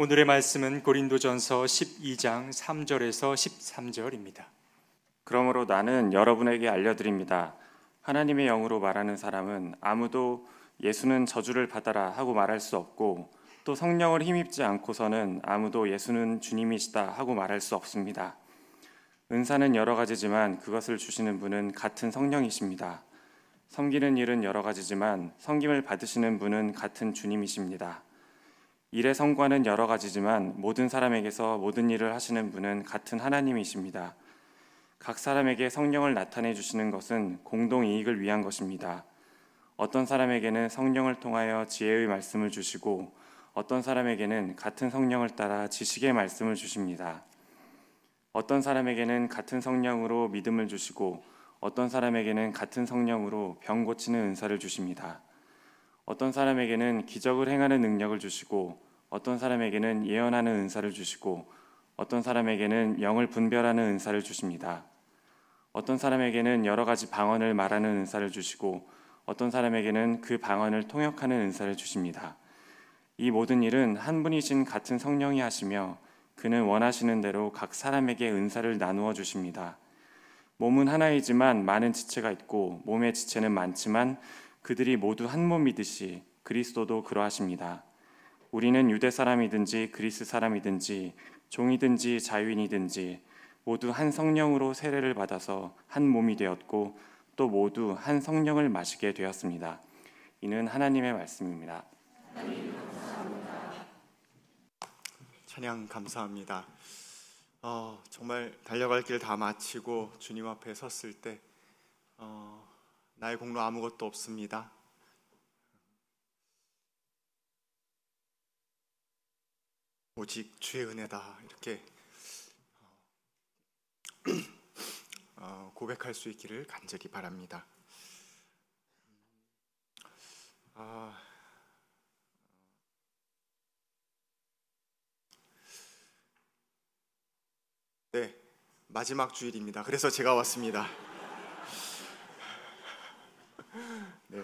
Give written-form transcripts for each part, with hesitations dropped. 오늘의 말씀은 고린도전서 12장 3절에서 13절입니다. 그러므로 나는 여러분에게 알려드립니다. 하나님의 영으로 말하는 사람은 아무도 예수는 저주를 받아라 하고 말할 수 없고, 또 성령을 힘입지 않고서는 아무도 예수는 주님이시다 하고 말할 수 없습니다. 은사는 여러 가지지만 그것을 주시는 분은 같은 성령이십니다. 섬기는 일은 여러 가지지만 섬김을 받으시는 분은 같은 주님이십니다. 일의 성과는 여러 가지지만 모든 사람에게서 모든 일을 하시는 분은 같은 하나님이십니다. 각 사람에게 성령을 나타내 주시는 것은 공동 이익을 위한 것입니다. 어떤 사람에게는 성령을 통하여 지혜의 말씀을 주시고, 어떤 사람에게는 같은 성령을 따라 지식의 말씀을 주십니다. 어떤 사람에게는 같은 성령으로 믿음을 주시고, 어떤 사람에게는 같은 성령으로 병 고치는 은사를 주십니다. 어떤 사람에게는 기적을 행하는 능력을 주시고, 어떤 사람에게는 예언하는 은사를 주시고, 어떤 사람에게는 영을 분별하는 은사를 주십니다. 어떤 사람에게는 여러 가지 방언을 말하는 은사를 주시고, 어떤 사람에게는 그 방언을 통역하는 은사를 주십니다. 이 모든 일은 한 분이신 같은 성령이 하시며, 그는 원하시는 대로 각 사람에게 은사를 나누어 주십니다. 몸은 하나이지만 많은 지체가 있고, 몸의 지체는 많지만 그들이 모두 한 몸이듯이 그리스도도 그러하십니다. 우리는 유대 사람이든지 그리스 사람이든지 종이든지 자유인이든지 모두 한 성령으로 세례를 받아서 한 몸이 되었고, 또 모두 한 성령을 마시게 되었습니다. 이는 하나님의 말씀입니다. 찬양 감사합니다. 정말 달려갈 길 다 마치고 주님 앞에 섰을 때 나의 공로 아무것도 없습니다. 오직 주의 은혜다, 이렇게 고백할 수 있기를 간절히 바랍니다. 네, 마지막 주일입니다. 그래서 제가 왔습니다. 네,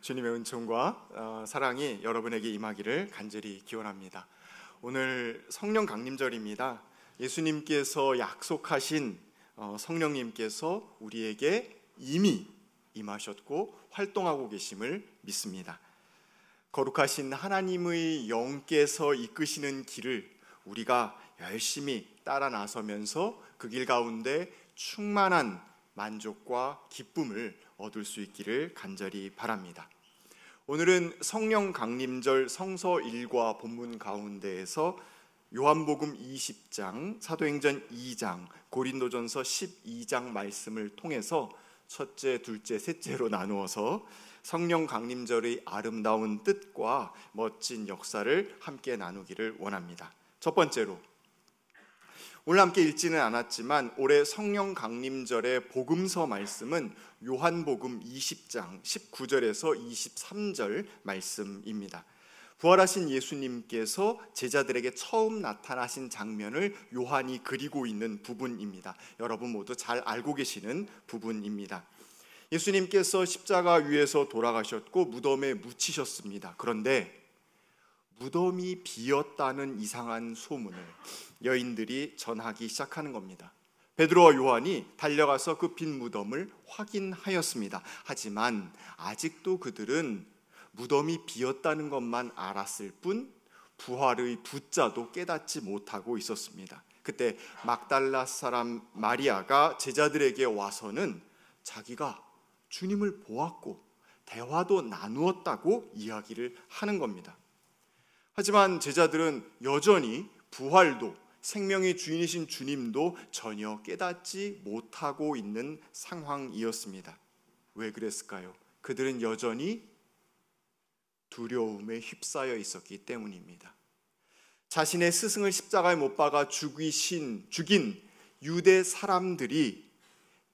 주님의 은총과 사랑이 여러분에게 임하기를 간절히 기원합니다. 오늘 성령 강림절입니다. 예수님께서 약속하신 성령님께서 우리에게 이미 임하셨고 활동하고 계심을 믿습니다. 거룩하신 하나님의 영께서 이끄시는 길을 우리가 열심히 따라 나서면서 그 길 가운데 충만한 만족과 기쁨을 얻을 수 있기를 간절히 바랍니다. 오늘은 성령 강림절 성서 1과 본문 가운데에서 요한복음 20장, 사도행전 2장, 고린도전서 12장 말씀을 통해서 첫째, 둘째, 셋째로 나누어서 성령 강림절의 아름다운 뜻과 멋진 역사를 함께 나누기를 원합니다. 첫 번째로, 오늘 함께 읽지는 않았지만 올해 성령 강림절의 복음서 말씀은 요한복음 20장 19절에서 23절 말씀입니다. 부활하신 예수님께서 제자들에게 처음 나타나신 장면을 요한이 그리고 있는 부분입니다. 여러분 모두 잘 알고 계시는 부분입니다. 예수님께서 십자가 위에서 돌아가셨고 무덤에 묻히셨습니다. 그런데 무덤이 비었다는 이상한 소문을 여인들이 전하기 시작하는 겁니다. 베드로와 요한이 달려가서 그 빈 무덤을 확인하였습니다. 하지만 아직도 그들은 무덤이 비었다는 것만 알았을 뿐 부활의 부자도 깨닫지 못하고 있었습니다. 그때 막달라 사람 마리아가 제자들에게 와서는 자기가 주님을 보았고 대화도 나누었다고 이야기를 하는 겁니다. 하지만 제자들은 여전히 부활도 생명의 주인이신 주님도 전혀 깨닫지 못하고 있는 상황이었습니다. 왜 그랬을까요? 그들은 여전히 두려움에 휩싸여 있었기 때문입니다. 자신의 스승을 십자가에 못 박아 죽인 유대 사람들이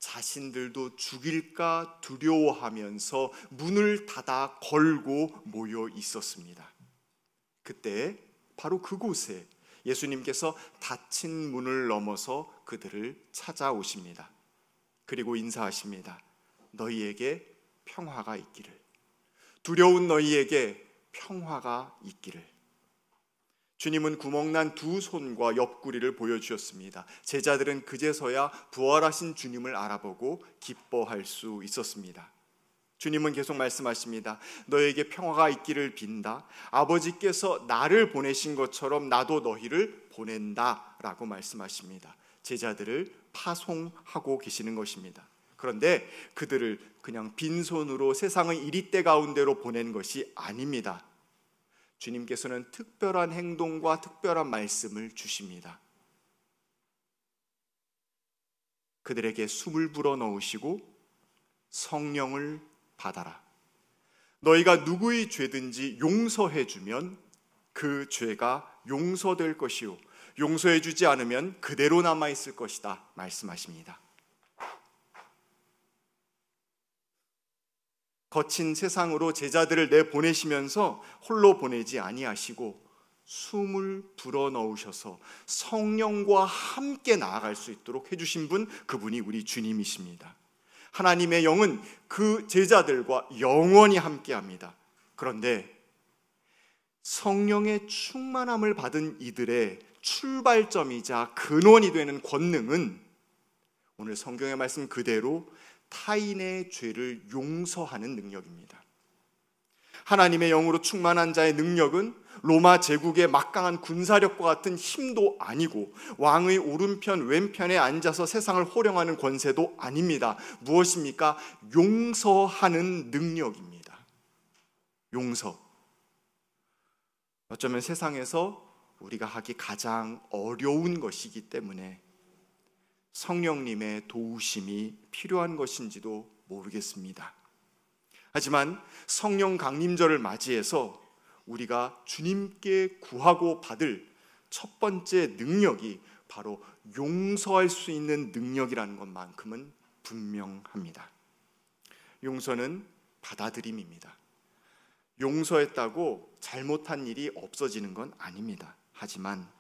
자신들도 죽일까 두려워하면서 문을 닫아 걸고 모여 있었습니다. 그때 바로 그곳에 예수님께서 닫힌 문을 넘어서 그들을 찾아오십니다. 그리고 인사하십니다. 너희에게 평화가 있기를. 두려운 너희에게 평화가 있기를. 주님은 구멍난 두 손과 옆구리를 보여주셨습니다. 제자들은 그제서야 부활하신 주님을 알아보고 기뻐할 수 있었습니다. 주님은 계속 말씀하십니다. 너에게 평화가 있기를 빈다. 아버지께서 나를 보내신 것처럼 나도 너희를 보낸다 라고 말씀하십니다. 제자들을 파송하고 계시는 것입니다. 그런데 그들을 그냥 빈손으로 세상의 이리떼 가운데로 보낸 것이 아닙니다. 주님께서는 특별한 행동과 특별한 말씀을 주십니다. 그들에게 숨을 불어넣으시고 성령을 받아라. 너희가 누구의 죄든지 용서해주면 그 죄가 용서될 것이요, 용서해주지 않으면 그대로 남아있을 것이다 말씀하십니다. 거친 세상으로 제자들을 내보내시면서 홀로 보내지 아니하시고 숨을 불어넣으셔서 성령과 함께 나아갈 수 있도록 해주신 분, 그분이 우리 주님이십니다. 하나님의 영은 그 제자들과 영원히 함께합니다. 그런데 성령의 충만함을 받은 이들의 출발점이자 근원이 되는 권능은 오늘 성경의 말씀 그대로 타인의 죄를 용서하는 능력입니다. 하나님의 영으로 충만한 자의 능력은 로마 제국의 막강한 군사력과 같은 힘도 아니고 왕의 오른편 왼편에 앉아서 세상을 호령하는 권세도 아닙니다. 무엇입니까? 용서하는 능력입니다. 용서. 어쩌면 세상에서 우리가 하기 가장 어려운 것이기 때문에 성령님의 도우심이 필요한 것인지도 모르겠습니다. 하지만 성령 강림절을 맞이해서 우리가 주님께 구하고 받을 첫 번째 능력이 바로 용서할 수 있는 능력이라는 것만큼은 분명합니다. 용서는 받아들임입니다. 용서했다고 잘못한 일이 없어지는 건 아닙니다. 하지만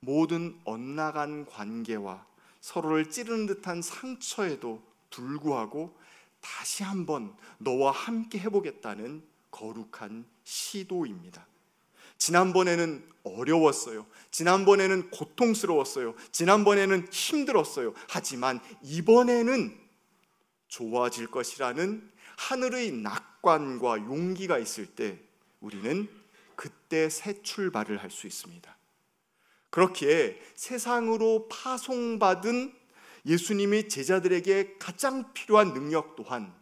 모든 엇나간 관계와 서로를 찌르는 듯한 상처에도 불구하고 다시 한번 너와 함께 해보겠다는 거룩한 시도입니다. 지난번에는 어려웠어요. 지난번에는 고통스러웠어요. 지난번에는 힘들었어요. 하지만 이번에는 좋아질 것이라는 하늘의 낙관과 용기가 있을 때 우리는 그때 새 출발을 할 수 있습니다. 그렇기에 세상으로 파송받은 예수님의 제자들에게 가장 필요한 능력 또한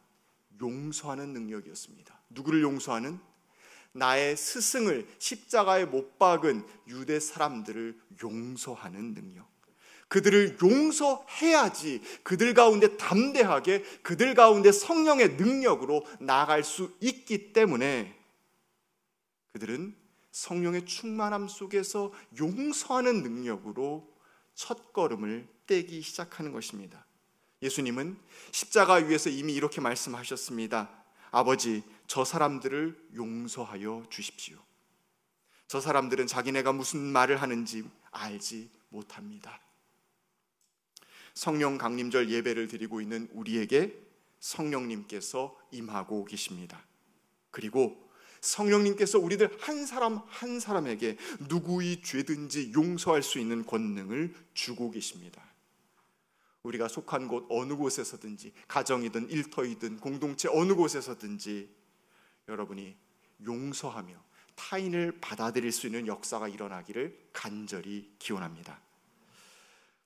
용서하는 능력이었습니다. 누구를 용서하는? 나의 스승을 십자가에 못 박은 유대 사람들을 용서하는 능력. 그들을 용서해야지 그들 가운데 담대하게, 그들 가운데 성령의 능력으로 나아갈 수 있기 때문에 그들은 성령의 충만함 속에서 용서하는 능력으로 첫 걸음을 떼기 시작하는 것입니다. 예수님은 십자가 위에서 이미 이렇게 말씀하셨습니다. 아버지, 저 사람들을 용서하여 주십시오. 저 사람들은 자기네가 무슨 말을 하는지 알지 못합니다. 성령 강림절 예배를 드리고 있는 우리에게 성령님께서 임하고 계십니다. 그리고 성령님께서 우리들 한 사람 한 사람에게 누구의 죄든지 용서할 수 있는 권능을 주고 계십니다. 우리가 속한 곳 어느 곳에서든지, 가정이든 일터이든 공동체 어느 곳에서든지 여러분이 용서하며 타인을 받아들일 수 있는 역사가 일어나기를 간절히 기원합니다.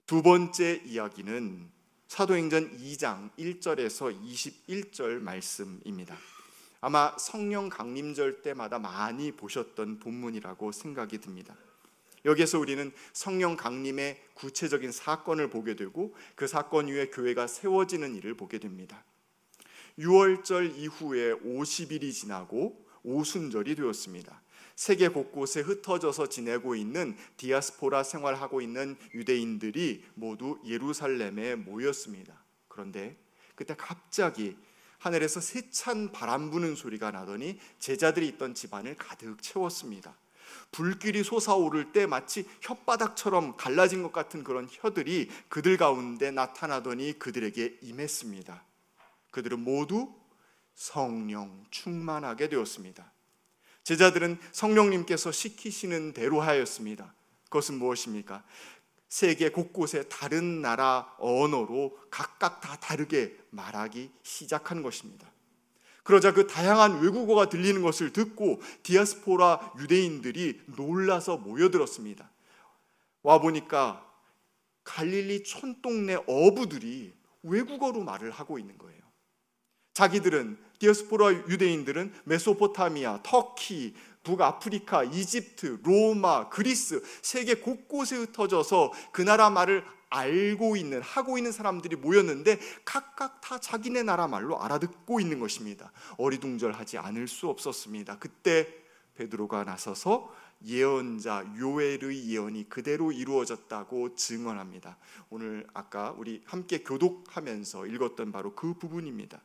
두 번째 이야기는 사도행전 2장 1절에서 21절 말씀입니다. 아마 성령 강림절 때마다 많이 보셨던 본문이라고 생각이 듭니다. 여기에서 우리는 성령 강림의 구체적인 사건을 보게 되고 그 사건 이후에 교회가 세워지는 일을 보게 됩니다. 유월절 이후에 50일이 지나고 오순절이 되었습니다. 세계 곳곳에 흩어져서 지내고 있는 디아스포라 생활하고 있는 유대인들이 모두 예루살렘에 모였습니다. 그런데 그때 갑자기 하늘에서 세찬 바람 부는 소리가 나더니 제자들이 있던 집안을 가득 채웠습니다. 불길이 솟아오를 때 마치 혓바닥처럼 갈라진 것 같은 그런 혀들이 그들 가운데 나타나더니 그들에게 임했습니다. 그들은 모두 성령 충만하게 되었습니다. 제자들은 성령님께서 시키시는 대로 하였습니다. 그것은 무엇입니까? 세계 곳곳의 다른 나라 언어로 각각 다 다르게 말하기 시작한 것입니다. 그러자 그 다양한 외국어가 들리는 것을 듣고 디아스포라 유대인들이 놀라서 모여들었습니다. 와보니까 갈릴리 촌동네 어부들이 외국어로 말을 하고 있는 거예요. 자기들은, 디아스포라 유대인들은 메소포타미아, 터키, 북아프리카, 이집트, 로마, 그리스 세계 곳곳에 흩어져서 그 나라 말을 하고 있는 사람들이 모였는데 각각 다 자기네 나라 말로 알아듣고 있는 것입니다. 어리둥절하지 않을 수 없었습니다. 그때 베드로가 나서서 예언자 요엘의 예언이 그대로 이루어졌다고 증언합니다. 오늘 아까 우리 함께 교독하면서 읽었던 바로 그 부분입니다.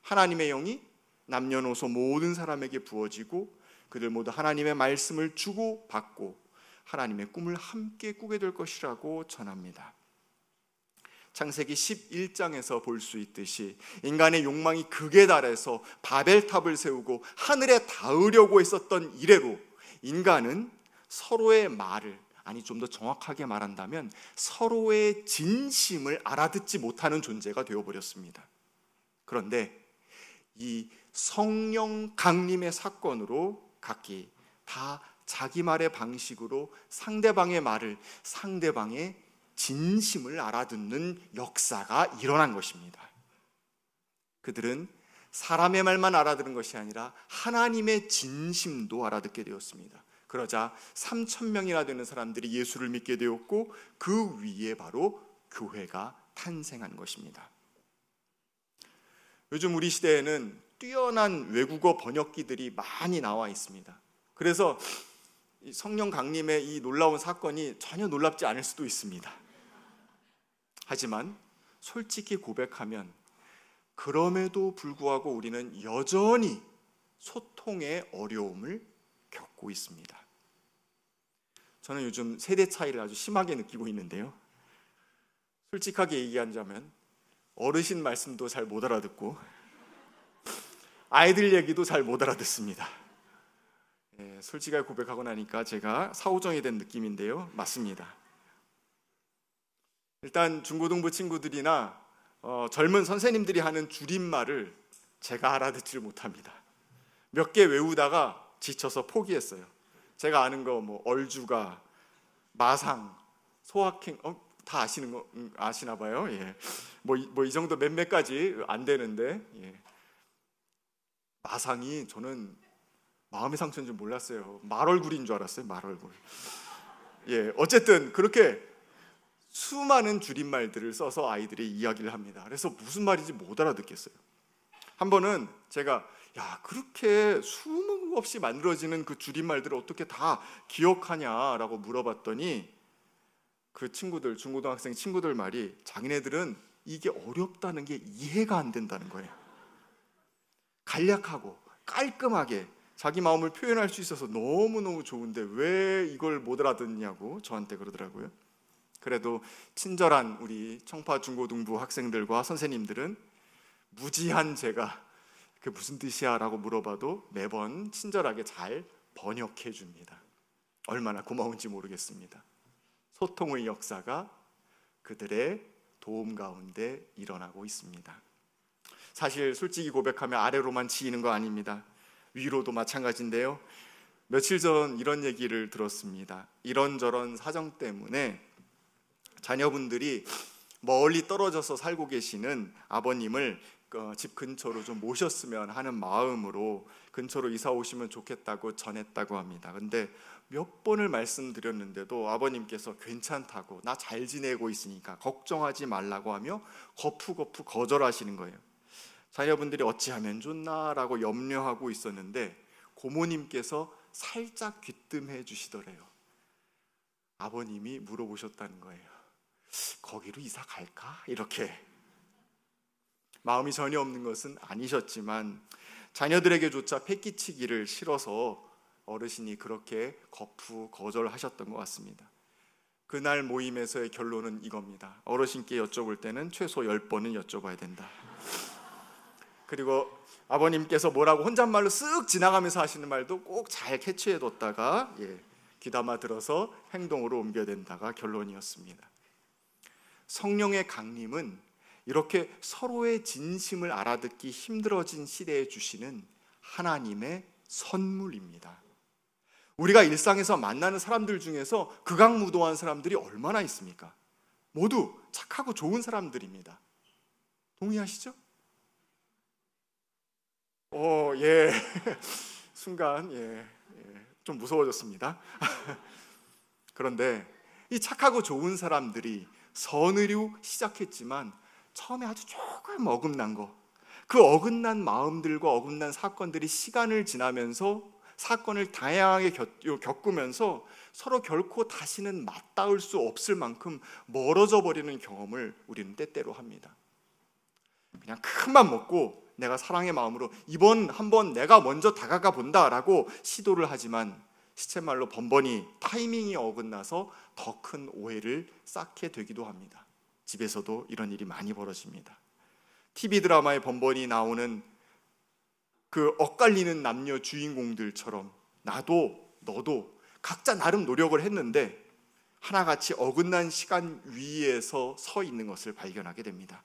하나님의 영이 남녀노소 모든 사람에게 부어지고 그들 모두 하나님의 말씀을 주고 받고 하나님의 꿈을 함께 꾸게 될 것이라고 전합니다. 창세기 11장에서 볼 수 있듯이 인간의 욕망이 극에 달해서 바벨탑을 세우고 하늘에 닿으려고 했었던 이래로 인간은 서로의 말을, 아니 좀 더 정확하게 말한다면 서로의 진심을 알아듣지 못하는 존재가 되어버렸습니다. 그런데 이 성령 강림의 사건으로 각기 다 자기 말의 방식으로 상대방의 말을, 상대방의 진심을 알아듣는 역사가 일어난 것입니다. 그들은 사람의 말만 알아들은 것이 아니라 하나님의 진심도 알아듣게 되었습니다. 그러자 3,000명이나 되는 사람들이 예수를 믿게 되었고 그 위에 바로 교회가 탄생한 것입니다. 요즘 우리 시대에는 뛰어난 외국어 번역기들이 많이 나와 있습니다. 그래서 성령 강림의 이 놀라운 사건이 전혀 놀랍지 않을 수도 있습니다. 하지만 솔직히 고백하면 그럼에도 불구하고 우리는 여전히 소통의 어려움을 겪고 있습니다. 저는 요즘 세대 차이를 아주 심하게 느끼고 있는데요. 솔직하게 얘기하자면 어르신 말씀도 잘 못 알아듣고 아이들 얘기도 잘 못 알아듣습니다. 솔직하게 고백하고 나니까 제가 사오정이 된 느낌인데요. 맞습니다. 일단 중고등부 친구들이나 젊은 선생님들이 하는 줄임말을 제가 알아듣질 못합니다. 몇 개 외우다가 지쳐서 포기했어요. 제가 아는 거 뭐 얼주가, 마상, 소확행 다 아시는 거 아시나 봐요. 예. 뭐 이 정도 몇몇까지 안 되는데 마상이 저는 마음의 상처인 줄 몰랐어요. 말얼굴인 줄 알았어요. 말얼굴. 어쨌든 그렇게 수많은 줄임말들을 써서 아이들이 이야기를 합니다. 그래서 무슨 말인지 못 알아듣겠어요. 한 번은 제가 그렇게 수없이 만들어지는 그 줄임말들을 어떻게 다 기억하냐라고 물어봤더니 그 친구들, 중고등학생 친구들 말이 자기네들은 이게 어렵다는 게 이해가 안 된다는 거예요. 간략하고 깔끔하게 자기 마음을 표현할 수 있어서 너무너무 좋은데 왜 이걸 못 알아듣냐고 저한테 그러더라고요. 그래도 친절한 우리 청파 중고등부 학생들과 선생님들은 무지한 제가 그게 무슨 뜻이야? 라고 물어봐도 매번 친절하게 잘 번역해 줍니다. 얼마나 고마운지 모르겠습니다. 소통의 역사가 그들의 도움 가운데 일어나고 있습니다. 사실 솔직히 고백하면 아래로만 치이는 거 아닙니다. 위로도 마찬가지인데요. 며칠 전 이런 얘기를 들었습니다. 이런저런 사정 때문에 자녀분들이 멀리 떨어져서 살고 계시는 아버님을 집 근처로 좀 모셨으면 하는 마음으로 근처로 이사 오시면 좋겠다고 전했다고 합니다. 근데 몇 번을 말씀드렸는데도 아버님께서 괜찮다고, 나 잘 지내고 있으니까 걱정하지 말라고 하며 거푸거푸 거절하시는 거예요. 자녀분들이 어찌하면 좋나라고 염려하고 있었는데 고모님께서 살짝 귀뜸해 주시더래요. 아버님이 물어보셨다는 거예요. 거기로 이사 갈까? 이렇게. 마음이 전혀 없는 것은 아니셨지만 자녀들에게조차 패기치기를 싫어서 어르신이 그렇게 거절하셨던 것 같습니다. 그날 모임에서의 결론은 이겁니다. 어르신께 여쭤볼 때는 최소 10번은 여쭤봐야 된다. 그리고 아버님께서 뭐라고 혼잣말로 쓱 지나가면서 하시는 말도 꼭 잘 캐치해뒀다가 귀담아 들어서 행동으로 옮겨야 된다가 결론이었습니다. 성령의 강림은 이렇게 서로의 진심을 알아듣기 힘들어진 시대에 주시는 하나님의 선물입니다. 우리가 일상에서 만나는 사람들 중에서 극악무도한 사람들이 얼마나 있습니까? 모두 착하고 좋은 사람들입니다. 동의하시죠? 예. 순간 좀 무서워졌습니다. 그런데 이 착하고 좋은 사람들이 선의로 시작했지만 처음에 아주 조금 어긋난 거, 그 어긋난 마음들과 어긋난 사건들이 시간을 지나면서 사건을 다양하게 겪으면서 서로 결코 다시는 맞닿을 수 없을 만큼 멀어져 버리는 경험을 우리는 때때로 합니다. 그냥 큰맘 먹고 내가 사랑의 마음으로 이번 한번 내가 먼저 다가가 본다라고 시도를 하지만 시체말로 번번이 타이밍이 어긋나서 더 큰 오해를 쌓게 되기도 합니다. 집에서도 이런 일이 많이 벌어집니다. TV 드라마에 번번이 나오는 그 엇갈리는 남녀 주인공들처럼 나도 너도 각자 나름 노력을 했는데 하나같이 어긋난 시간 위에서 서 있는 것을 발견하게 됩니다.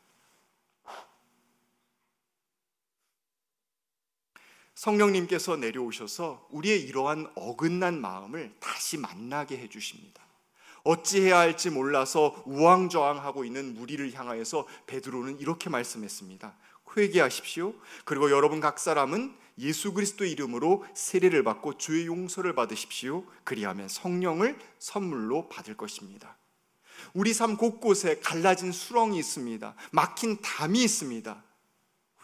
성령님께서 내려오셔서 우리의 이러한 어긋난 마음을 다시 만나게 해주십니다. 어찌해야 할지 몰라서 우왕좌왕하고 있는 무리를 향하여서 베드로는 이렇게 말씀했습니다. 회개하십시오. 그리고 여러분 각 사람은 예수 그리스도의 이름으로 세례를 받고 죄의 용서를 받으십시오. 그리하면 성령을 선물로 받을 것입니다. 우리 삶 곳곳에 갈라진 수렁이 있습니다. 막힌 담이 있습니다.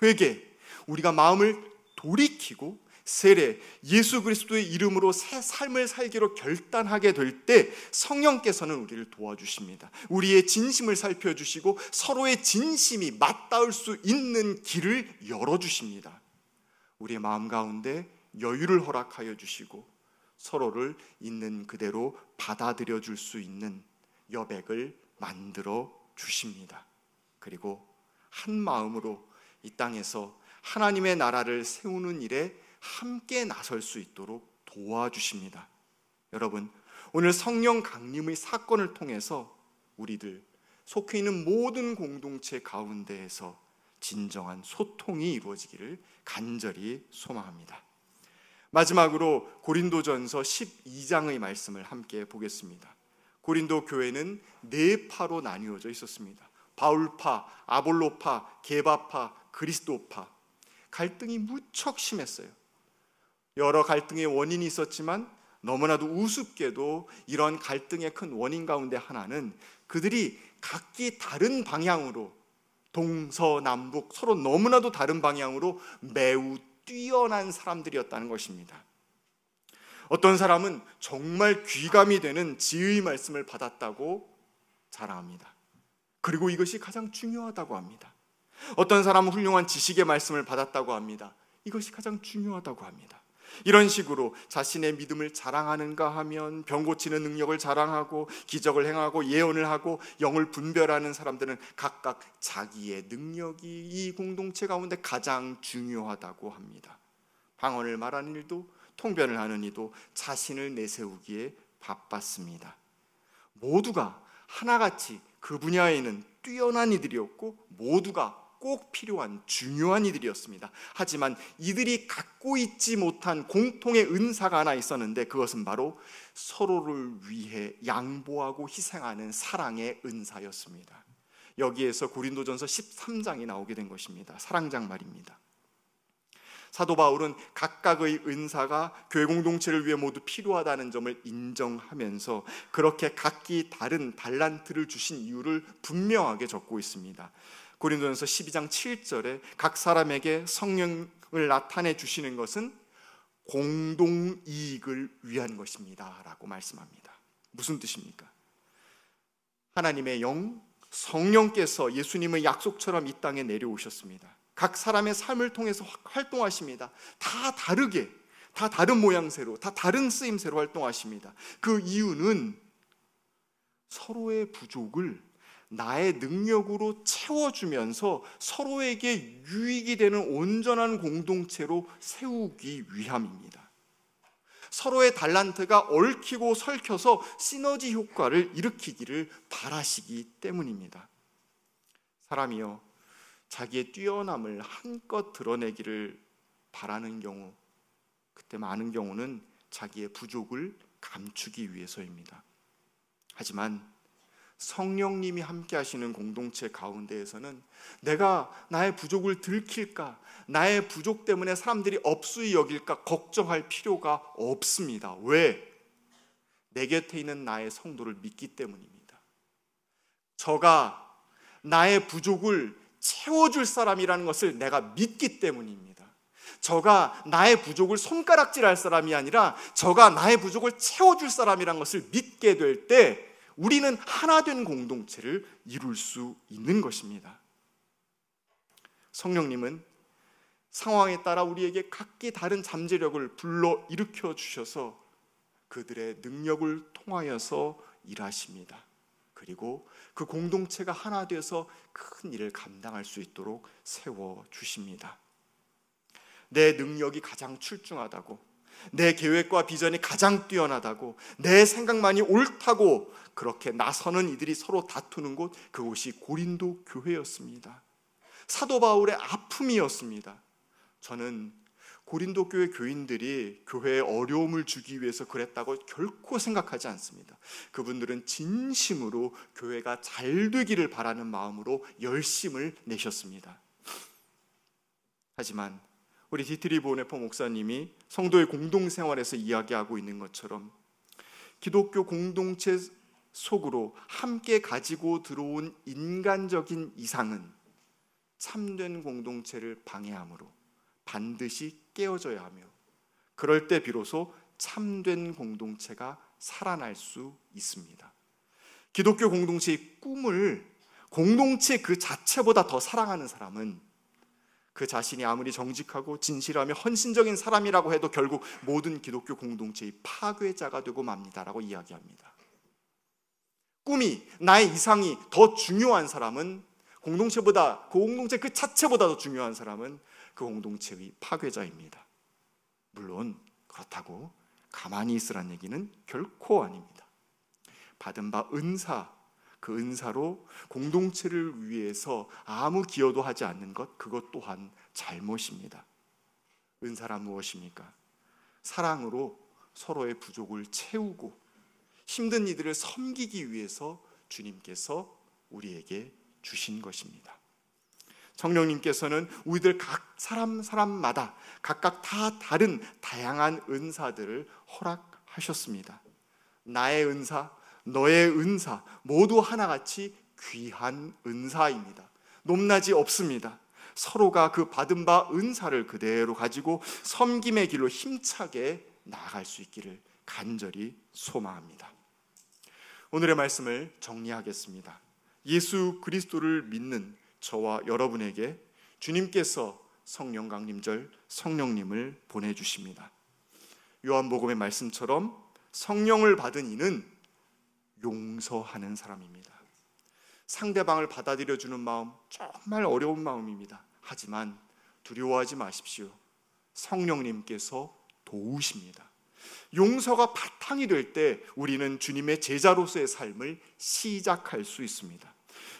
회개, 우리가 마음을 돌이키고 세례, 예수 그리스도의 이름으로 새 삶을 살기로 결단하게 될 때 성령께서는 우리를 도와주십니다. 우리의 진심을 살펴주시고 서로의 진심이 맞닿을 수 있는 길을 열어주십니다. 우리의 마음 가운데 여유를 허락하여 주시고 서로를 있는 그대로 받아들여 줄 수 있는 여백을 만들어 주십니다. 그리고 한 마음으로 이 땅에서 하나님의 나라를 세우는 일에 함께 나설 수 있도록 도와주십니다. 여러분, 오늘 성령 강림의 사건을 통해서 우리들 속해 있는 모든 공동체 가운데에서 진정한 소통이 이루어지기를 간절히 소망합니다. 마지막으로 고린도전서 12장의 말씀을 함께 보겠습니다. 고린도 교회는 4파로 나뉘어져 있었습니다. 바울파, 아볼로파, 게바파, 그리스도파. 갈등이 무척 심했어요. 여러 갈등의 원인이 있었지만 너무나도 우습게도 이런 갈등의 큰 원인 가운데 하나는 그들이 각기 다른 방향으로 동서남북 서로 너무나도 다른 방향으로 매우 뛰어난 사람들이었다는 것입니다. 어떤 사람은 정말 귀감이 되는 지의 말씀을 받았다고 자랑합니다. 그리고 이것이 가장 중요하다고 합니다. 어떤 사람은 훌륭한 지식의 말씀을 받았다고 합니다. 이것이 가장 중요하다고 합니다. 이런 식으로 자신의 믿음을 자랑하는가 하면 병고치는 능력을 자랑하고 기적을 행하고 예언을 하고 영을 분별하는 사람들은 각각 자기의 능력이 이 공동체 가운데 가장 중요하다고 합니다. 방언을 말하는 일도 통변을 하는 이도 자신을 내세우기에 바빴습니다. 모두가 하나같이 그 분야에 있는 뛰어난 이들이었고 모두가 꼭 필요한 중요한 이들이었습니다. 하지만 이들이 갖고 있지 못한 공통의 은사가 하나 있었는데 그것은 바로 서로를 위해 양보하고 희생하는 사랑의 은사였습니다. 여기에서 고린도전서 13장이 나오게 된 것입니다. 사랑장 말입니다. 사도 바울은 각각의 은사가 교회 공동체를 위해 모두 필요하다는 점을 인정하면서 그렇게 각기 다른 달란트를 주신 이유를 분명하게 적고 있습니다. 고린도전서 12장 7절에 각 사람에게 성령을 나타내 주시는 것은 공동 이익을 위한 것입니다 라고 말씀합니다. 무슨 뜻입니까? 하나님의 영, 성령께서 예수님의 약속처럼 이 땅에 내려오셨습니다. 각 사람의 삶을 통해서 활동하십니다. 다 다르게, 다 다른 모양새로, 다 다른 쓰임새로 활동하십니다. 그 이유는 서로의 부족을 나의 능력으로 채워주면서 서로에게 유익이 되는 온전한 공동체로 세우기 위함입니다. 서로의 달란트가 얽히고 설켜서 시너지 효과를 일으키기를 바라시기 때문입니다. 사람이요, 자기의 뛰어남을 한껏 드러내기를 바라는 경우, 그때 많은 경우는 자기의 부족을 감추기 위해서입니다. 하지만 성령님이 함께 하시는 공동체 가운데에서는 내가 나의 부족을 들킬까, 나의 부족 때문에 사람들이 업수이 여길까 걱정할 필요가 없습니다. 왜? 내 곁에 있는 나의 성도를 믿기 때문입니다. 저가 나의 부족을 채워줄 사람이라는 것을 내가 믿기 때문입니다. 저가 나의 부족을 손가락질할 사람이 아니라 저가 나의 부족을 채워줄 사람이라는 것을 믿게 될 때 우리는 하나 된 공동체를 이룰 수 있는 것입니다. 성령님은 상황에 따라 우리에게 각기 다른 잠재력을 불러일으켜 주셔서 그들의 능력을 통하여서 일하십니다. 그리고 그 공동체가 하나 돼서 큰 일을 감당할 수 있도록 세워주십니다. 내 능력이 가장 출중하다고, 내 계획과 비전이 가장 뛰어나다고, 내 생각만이 옳다고 그렇게 나서는 이들이 서로 다투는 곳, 그곳이 고린도 교회였습니다. 사도 바울의 아픔이었습니다. 저는 고린도 교회 교인들이 교회에 어려움을 주기 위해서 그랬다고 결코 생각하지 않습니다. 그분들은 진심으로 교회가 잘 되기를 바라는 마음으로 열심을 내셨습니다. 하지만 우리 디트리 보네퍼 목사님이 성도의 공동생활에서 이야기하고 있는 것처럼 기독교 공동체 속으로 함께 가지고 들어온 인간적인 이상은 참된 공동체를 방해함으로 반드시 깨어져야 하며, 그럴 때 비로소 참된 공동체가 살아날 수 있습니다. 기독교 공동체의 꿈을 공동체 그 자체보다 더 사랑하는 사람은 그 자신이 아무리 정직하고 진실하며 헌신적인 사람이라고 해도 결국 모든 기독교 공동체의 파괴자가 되고 맙니다라고 이야기합니다. 꿈이, 나의 이상이 더 중요한 사람은, 공동체보다, 공동체 그 자체보다 더 중요한 사람은 그 공동체의 파괴자입니다. 물론 그렇다고 가만히 있으란 얘기는 결코 아닙니다. 받은 바 은사, 그 은사로 공동체를 위해서 아무 기여도 하지 않는 것, 그것 또한 잘못입니다. 은사란 무엇입니까? 사랑으로 서로의 부족을 채우고 힘든 이들을 섬기기 위해서 주님께서 우리에게 주신 것입니다. 성령님께서는 우리들 각 사람마다 각각 다 다른 다양한 은사들을 허락하셨습니다. 나의 은사, 너의 은사 모두 하나같이 귀한 은사입니다. 높낮이 없습니다. 서로가 그 받은 바 은사를 그대로 가지고 섬김의 길로 힘차게 나아갈 수 있기를 간절히 소망합니다. 오늘의 말씀을 정리하겠습니다. 예수 그리스도를 믿는 저와 여러분에게 주님께서 성령강림절 성령님을 보내주십니다. 요한복음의 말씀처럼 성령을 받은 이는 용서하는 사람입니다. 상대방을 받아들여주는 마음, 정말 어려운 마음입니다. 하지만 두려워하지 마십시오. 성령님께서 도우십니다. 용서가 바탕이 될 때 우리는 주님의 제자로서의 삶을 시작할 수 있습니다.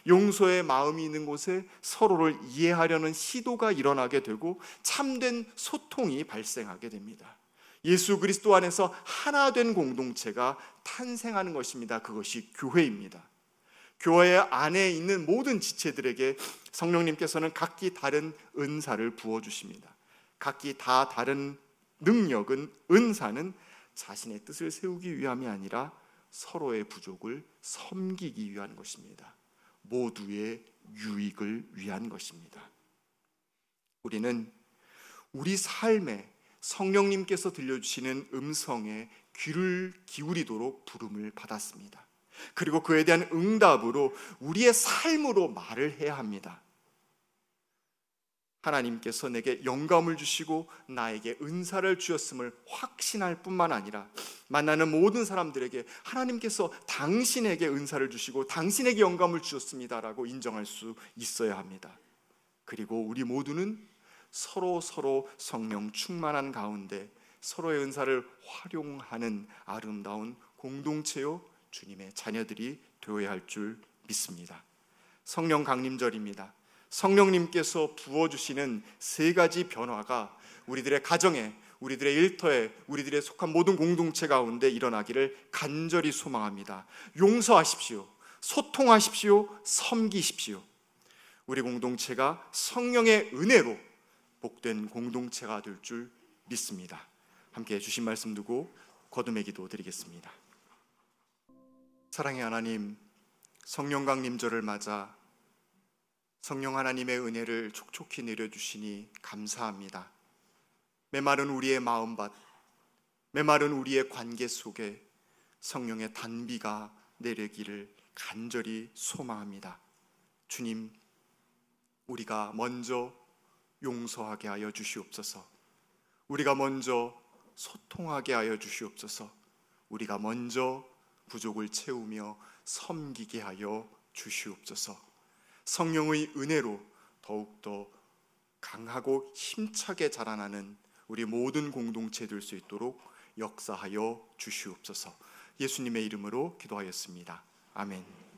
용서의 마음이 있는 곳에 서로를 이해하려는 시도가 일어나게 되고 참된 소통이 발생하게 됩니다. 예수 그리스도 안에서 하나 된 공동체가 탄생하는 것입니다. 그것이 교회입니다. 교회 안에 있는 모든 지체들에게 성령님께서는 각기 다른 은사를 부어주십니다. 각기 다 다른 능력은, 은사는 자신의 뜻을 세우기 위함이 아니라 서로의 부족을 섬기기 위한 것입니다. 모두의 유익을 위한 것입니다. 우리는 우리 삶에 성령님께서 들려주시는 음성에 귀를 기울이도록 부름을 받았습니다. 그리고 그에 대한 응답으로 우리의 삶으로 말을 해야 합니다. 하나님께서 내게 영감을 주시고 나에게 은사를 주셨음을 확신할 뿐만 아니라 만나는 모든 사람들에게 하나님께서 당신에게 은사를 주시고 당신에게 영감을 주셨습니다라고 인정할 수 있어야 합니다. 그리고 우리 모두는 서로 성령 충만한 가운데 서로의 은사를 활용하는 아름다운 공동체요 주님의 자녀들이 되어야 할 줄 믿습니다. 성령 강림절입니다. 성령님께서 부어주시는 세 가지 변화가 우리들의 가정에, 우리들의 일터에, 우리들의 속한 모든 공동체 가운데 일어나기를 간절히 소망합니다. 용서하십시오, 소통하십시오, 섬기십시오. 우리 공동체가 성령의 은혜로 복된 공동체가 될 줄 믿습니다. 함께 주신 말씀 두고 거듭의 기도 드리겠습니다. 사랑의 하나님, 성령 강림절을 맞아 성령 하나님의 은혜를 촉촉히 내려주시니 감사합니다. 메마른 우리의 마음밭, 메마른 우리의 관계 속에 성령의 단비가 내리기를 간절히 소망합니다. 주님, 우리가 먼저 용서하게 하여 주시옵소서. 우리가 먼저 소통하게 하여 주시옵소서. 우리가 먼저 부족을 채우며 섬기게 하여 주시옵소서. 성령의 은혜로 더욱더 강하고 힘차게 자라나는 우리 모든 공동체 될 수 있도록 역사하여 주시옵소서. 예수님의 이름으로 기도하였습니다. 아멘.